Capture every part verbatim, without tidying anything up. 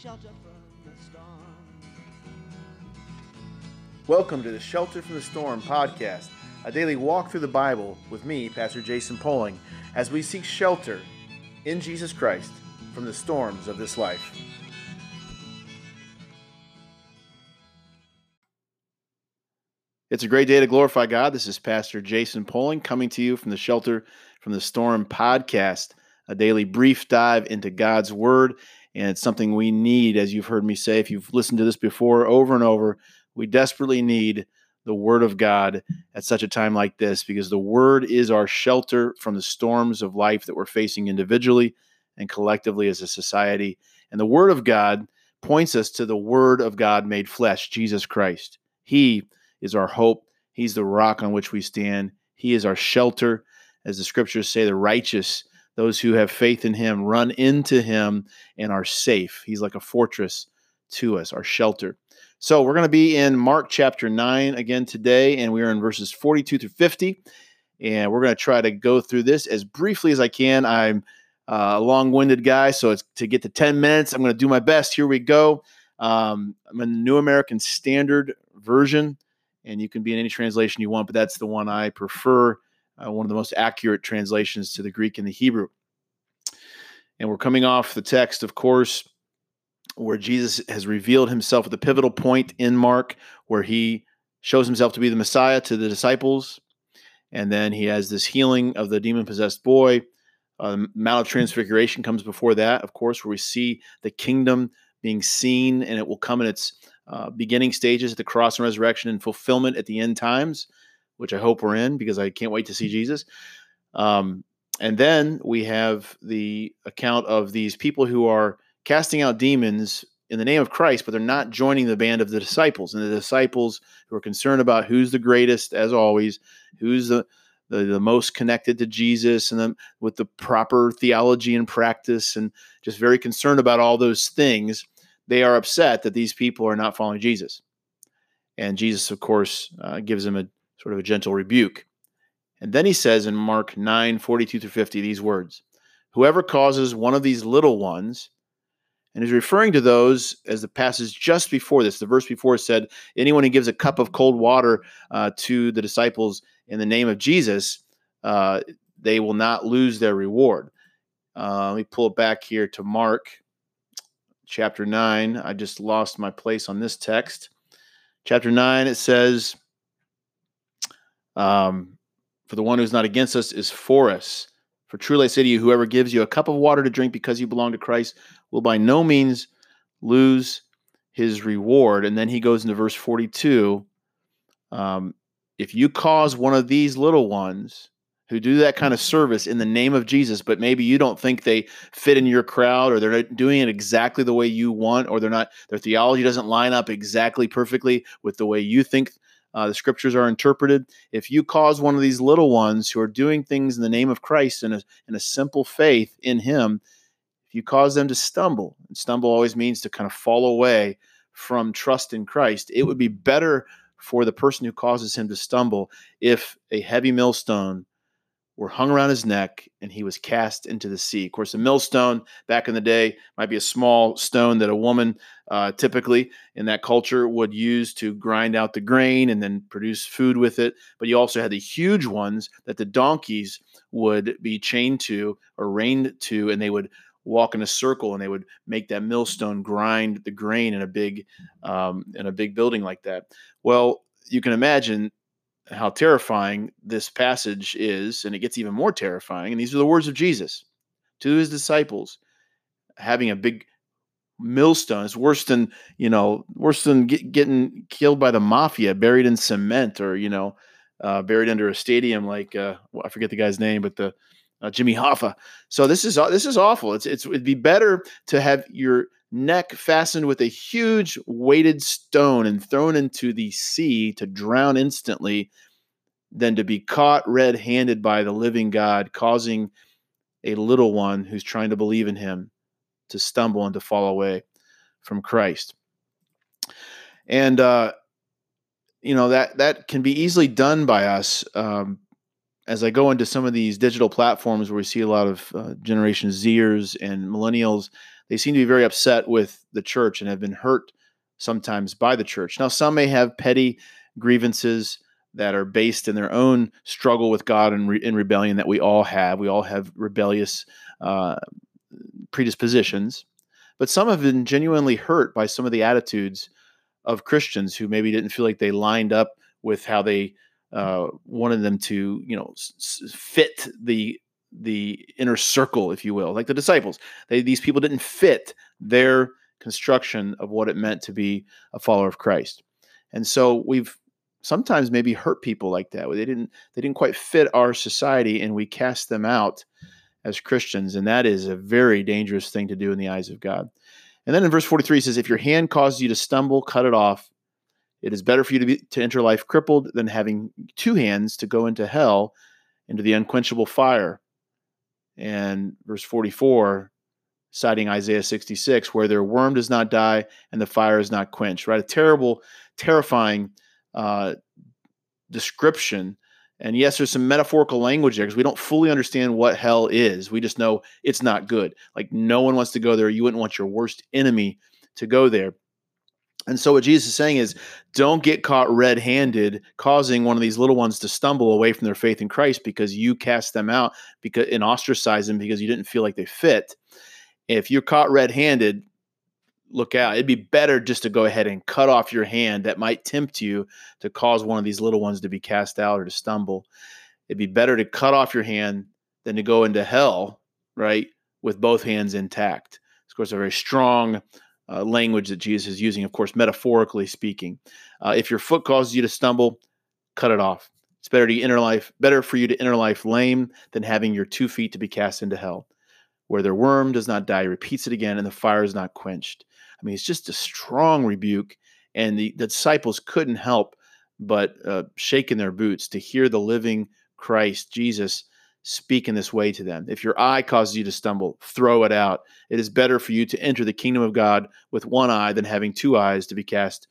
shelter from the storm. Welcome to the Shelter from the Storm podcast, a daily walk through the Bible with me, Pastor Jason Poling, as we seek shelter in Jesus Christ from the storms of this life. It's a great day to glorify God. This is Pastor Jason Poling coming to you from the Shelter from the Storm podcast, a daily brief dive into God's Word, and it's something we need, as you've heard me say, if you've listened to this before over and over, we desperately need the Word of God at such a time like this, because the Word is our shelter from the storms of life that we're facing individually and collectively as a society. And the Word of God points us to the Word of God made flesh, Jesus Christ. He is our hope. He's the rock on which we stand. He is our shelter. As the scriptures say, the righteous, those who have faith in him, run into him and are safe. He's like a fortress to us, our shelter. So we're going to be in Mark chapter nine again today, and we are in verses forty-two through fifty. And we're going to try to go through this as briefly as I can. I'm uh, a long-winded guy, so it's to get to ten minutes, I'm going to do my best. Here we go. Um, I'm in the New American Standard Version. And you can be in any translation you want, but that's the one I prefer, uh, one of the most accurate translations to the Greek and the Hebrew. And we're coming off the text, of course, where Jesus has revealed himself at the pivotal point in Mark, where he shows himself to be the Messiah to the disciples. And then he has this healing of the demon-possessed boy. Uh, Mount of Transfiguration comes before that, of course, where we see the kingdom being seen, and it will come in its Uh, beginning stages at the cross and resurrection and fulfillment at the end times, which I hope we're in because I can't wait to see Jesus. Um, and then we have the account of these people who are casting out demons in the name of Christ, but they're not joining the band of the disciples. And the disciples who are concerned about who's the greatest, as always, who's the the, the most connected to Jesus, and then with the proper theology and practice, and just very concerned about all those things. They are upset that these people are not following Jesus. And Jesus, of course, uh, gives them a sort of a gentle rebuke. And then he says in Mark nine, forty-two through fifty, these words, "Whoever causes one of these little ones," and is referring to those as the passage just before this. The verse before said, anyone who gives a cup of cold water uh, to the disciples in the name of Jesus, uh, they will not lose their reward. Uh, let me pull it back here to Mark chapter nine. I just lost my place on this text. Chapter nine, it says, um, "For the one who's not against us is for us. For truly I say to you, whoever gives you a cup of water to drink because you belong to Christ will by no means lose his reward." And then he goes into verse forty-two. Um, if you cause one of these little ones who do that kind of service in the name of Jesus, but maybe you don't think they fit in your crowd, or they're not doing it exactly the way you want, or they're not, their theology doesn't line up exactly perfectly with the way you think uh, the scriptures are interpreted. If you cause one of these little ones who are doing things in the name of Christ and a, and a simple faith in him, if you cause them to stumble, and stumble always means to kind of fall away from trust in Christ, it would be better for the person who causes him to stumble if a heavy millstone were hung around his neck and he was cast into the sea. Of course, a millstone back in the day might be a small stone that a woman uh, typically in that culture would use to grind out the grain and then produce food with it. But you also had the huge ones that the donkeys would be chained to or reined to, and they would walk in a circle and they would make that millstone grind the grain in a big, um, in a big building like that. Well, you can imagine how terrifying this passage is, and it gets even more terrifying. And these are the words of Jesus to his disciples, having a big millstone. It's worse than, you know, worse than get, getting killed by the mafia, buried in cement, or, you know, uh, buried under a stadium like, uh, well, I forget the guy's name, but the uh, Jimmy Hoffa. So this is, this is awful. It's, it's, it'd be better to have your neck fastened with a huge weighted stone and thrown into the sea to drown instantly than to be caught red-handed by the living God, causing a little one who's trying to believe in him to stumble and to fall away from Christ. And, uh, you know, that, that can be easily done by us. Um, as I go into some of these digital platforms where we see a lot of uh, Generation Zers and millennials, they seem to be very upset with the church and have been hurt sometimes by the church. Now, some may have petty grievances that are based in their own struggle with God and re- in rebellion that we all have. We all have rebellious uh, predispositions. But some have been genuinely hurt by some of the attitudes of Christians who maybe didn't feel like they lined up with how they uh, wanted them to, you know, s- fit the the inner circle, if you will, like the disciples. They, these people didn't fit their construction of what it meant to be a follower of Christ. And so we've sometimes maybe hurt people like that. They didn't they didn't quite fit our society, and we cast them out as Christians, and that is a very dangerous thing to do in the eyes of God. And then in verse forty-three, it says, if your hand causes you to stumble, cut it off. It is better for you to, be, to enter life crippled than having two hands to go into hell, into the unquenchable fire. And verse forty-four, citing Isaiah sixty-six, where their worm does not die and the fire is not quenched, right? A terrible, terrifying uh, description. And yes, there's some metaphorical language there because we don't fully understand what hell is. We just know it's not good. Like no one wants to go there. You wouldn't want your worst enemy to go there. And so what Jesus is saying is don't get caught red-handed causing one of these little ones to stumble away from their faith in Christ because you cast them out because and ostracize them because you didn't feel like they fit. If you're caught red-handed, look out. It'd be better just to go ahead and cut off your hand that might tempt you to cause one of these little ones to be cast out or to stumble. It'd be better to cut off your hand than to go into hell, right, with both hands intact. Of course, a very strong uh, language that Jesus is using, of course, metaphorically speaking. Uh, if your foot causes you to stumble, cut it off. It's better to enter life, better for you to enter life lame than having your two feet to be cast into hell, where their worm does not die, repeats it again, and the fire is not quenched. I mean, it's just a strong rebuke, and the, the disciples couldn't help but uh, shake in their boots to hear the living Christ, Jesus, speak in this way to them. If your eye causes you to stumble, throw it out. It is better for you to enter the kingdom of God with one eye than having two eyes to be cast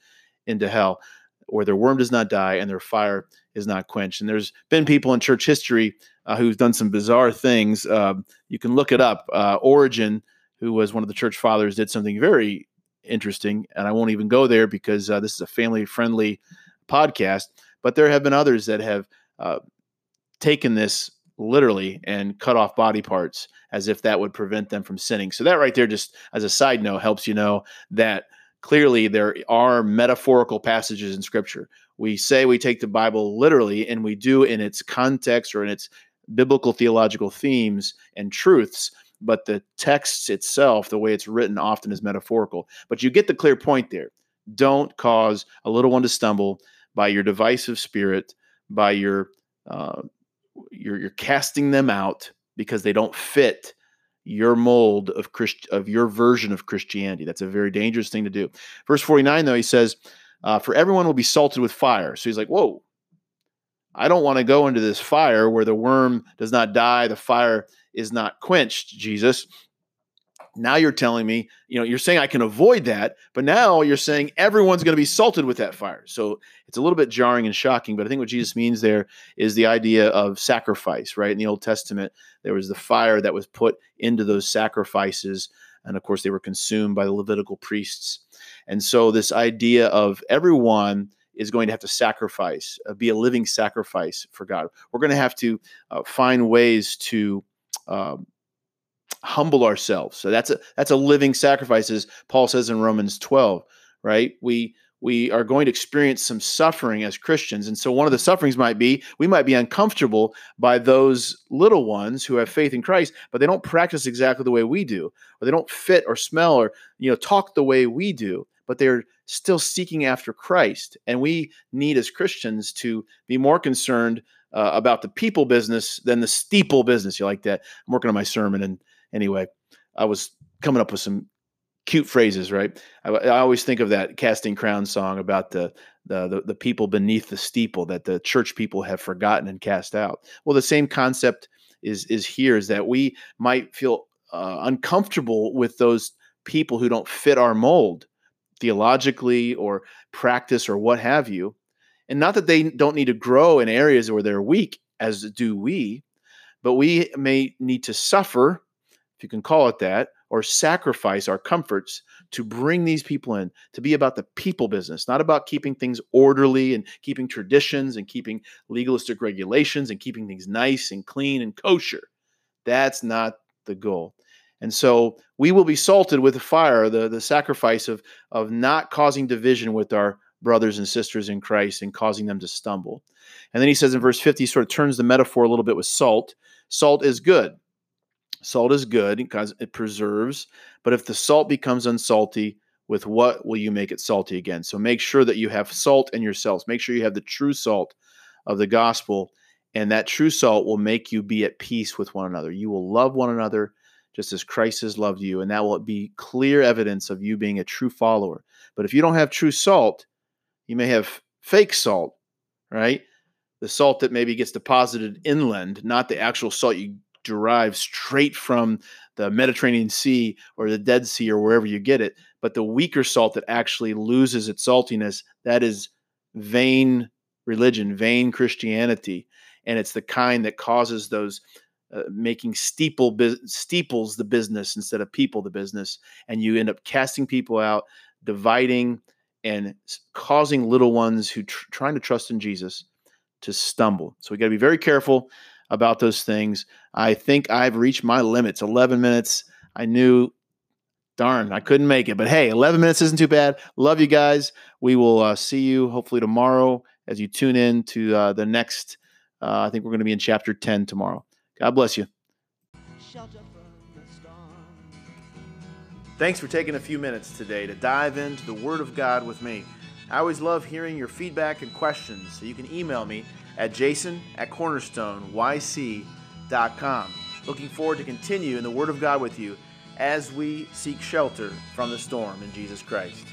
into hell, where their worm does not die and their fire is not quenched. And there's been people in church history uh, who've done some bizarre things. Uh, you can look it up. Uh, Origen, who was one of the church fathers, did something very interesting, and I won't even go there because uh, this is a family-friendly podcast, but there have been others that have uh, taken this literally and cut off body parts as if that would prevent them from sinning. So that right there, just as a side note, helps you know that clearly there are metaphorical passages in Scripture. We say we take the Bible literally, and we do in its context or in its biblical theological themes and truths, but the text itself, the way it's written, often is metaphorical. But you get the clear point there. Don't cause a little one to stumble by your divisive spirit, by your uh, you're, you're casting them out because they don't fit your mold of Christ of your version of Christianity. That's a very dangerous thing to do. Verse forty-nine, though, he says, uh, "For everyone will be salted with fire." So he's like, "Whoa, I don't want to go into this fire where the worm does not die, the fire is not quenched, Jesus." Now you're telling me, you know, you're saying I can avoid that, but now you're saying everyone's going to be salted with that fire. So it's a little bit jarring and shocking, but I think what Jesus means there is the idea of sacrifice, right? In the Old Testament, there was the fire that was put into those sacrifices, and of course, they were consumed by the Levitical priests. And so this idea of everyone is going to have to sacrifice, uh, be a living sacrifice for God. We're going to have to uh, find ways to Um, humble ourselves. So that's a that's a living sacrifice, as Paul says in Romans twelve, right? We we are going to experience some suffering as Christians, and so one of the sufferings might be we might be uncomfortable by those little ones who have faith in Christ, but they don't practice exactly the way we do, or they don't fit or smell or you know talk the way we do, but they're still seeking after Christ, and we need as Christians to be more concerned Uh, about the people business than the steeple business. You like that? I'm working on my sermon, and anyway, I was coming up with some cute phrases, right? I, I always think of that Casting Crowns song about the, the the the people beneath the steeple that the church people have forgotten and cast out. Well, the same concept is is here, is that we might feel uh, uncomfortable with those people who don't fit our mold theologically or practice or what have you. And not that they don't need to grow in areas where they're weak, as do we, but we may need to suffer, if you can call it that, or sacrifice our comforts to bring these people in, to be about the people business, not about keeping things orderly and keeping traditions and keeping legalistic regulations and keeping things nice and clean and kosher. That's not the goal. And so we will be salted with the fire, the, the sacrifice of, of not causing division with our brothers and sisters in Christ and causing them to stumble. And then he says in verse fifty, he sort of turns the metaphor a little bit with salt. Salt is good. Salt is good because it preserves. But if the salt becomes unsalty, with what will you make it salty again? So make sure that you have salt in yourselves. Make sure you have the true salt of the gospel. And that true salt will make you be at peace with one another. You will love one another just as Christ has loved you. And that will be clear evidence of you being a true follower. But if you don't have true salt, you may have fake salt, right? The salt that maybe gets deposited inland, not the actual salt you derive straight from the Mediterranean Sea or the Dead Sea or wherever you get it, but the weaker salt that actually loses its saltiness, that is vain religion, vain Christianity. And it's the kind that causes those uh, making steeple bu- steeples the business instead of people the business. And you end up casting people out, dividing, and causing little ones who tr- trying to trust in Jesus to stumble. So we got to be very careful about those things. I think I've reached my limits. eleven minutes. I knew, darn, I couldn't make it. But hey, eleven minutes isn't too bad. Love you guys. We will uh, see you hopefully tomorrow as you tune in to uh, the next. Uh, I think we're going to be in chapter ten tomorrow. God bless you. Shelter. Thanks for taking a few minutes today to dive into the Word of God with me. I always love hearing your feedback and questions, so you can email me at jason at cornerstone y c dot com. Looking forward to continue in the Word of God with you as we seek shelter from the storm in Jesus Christ.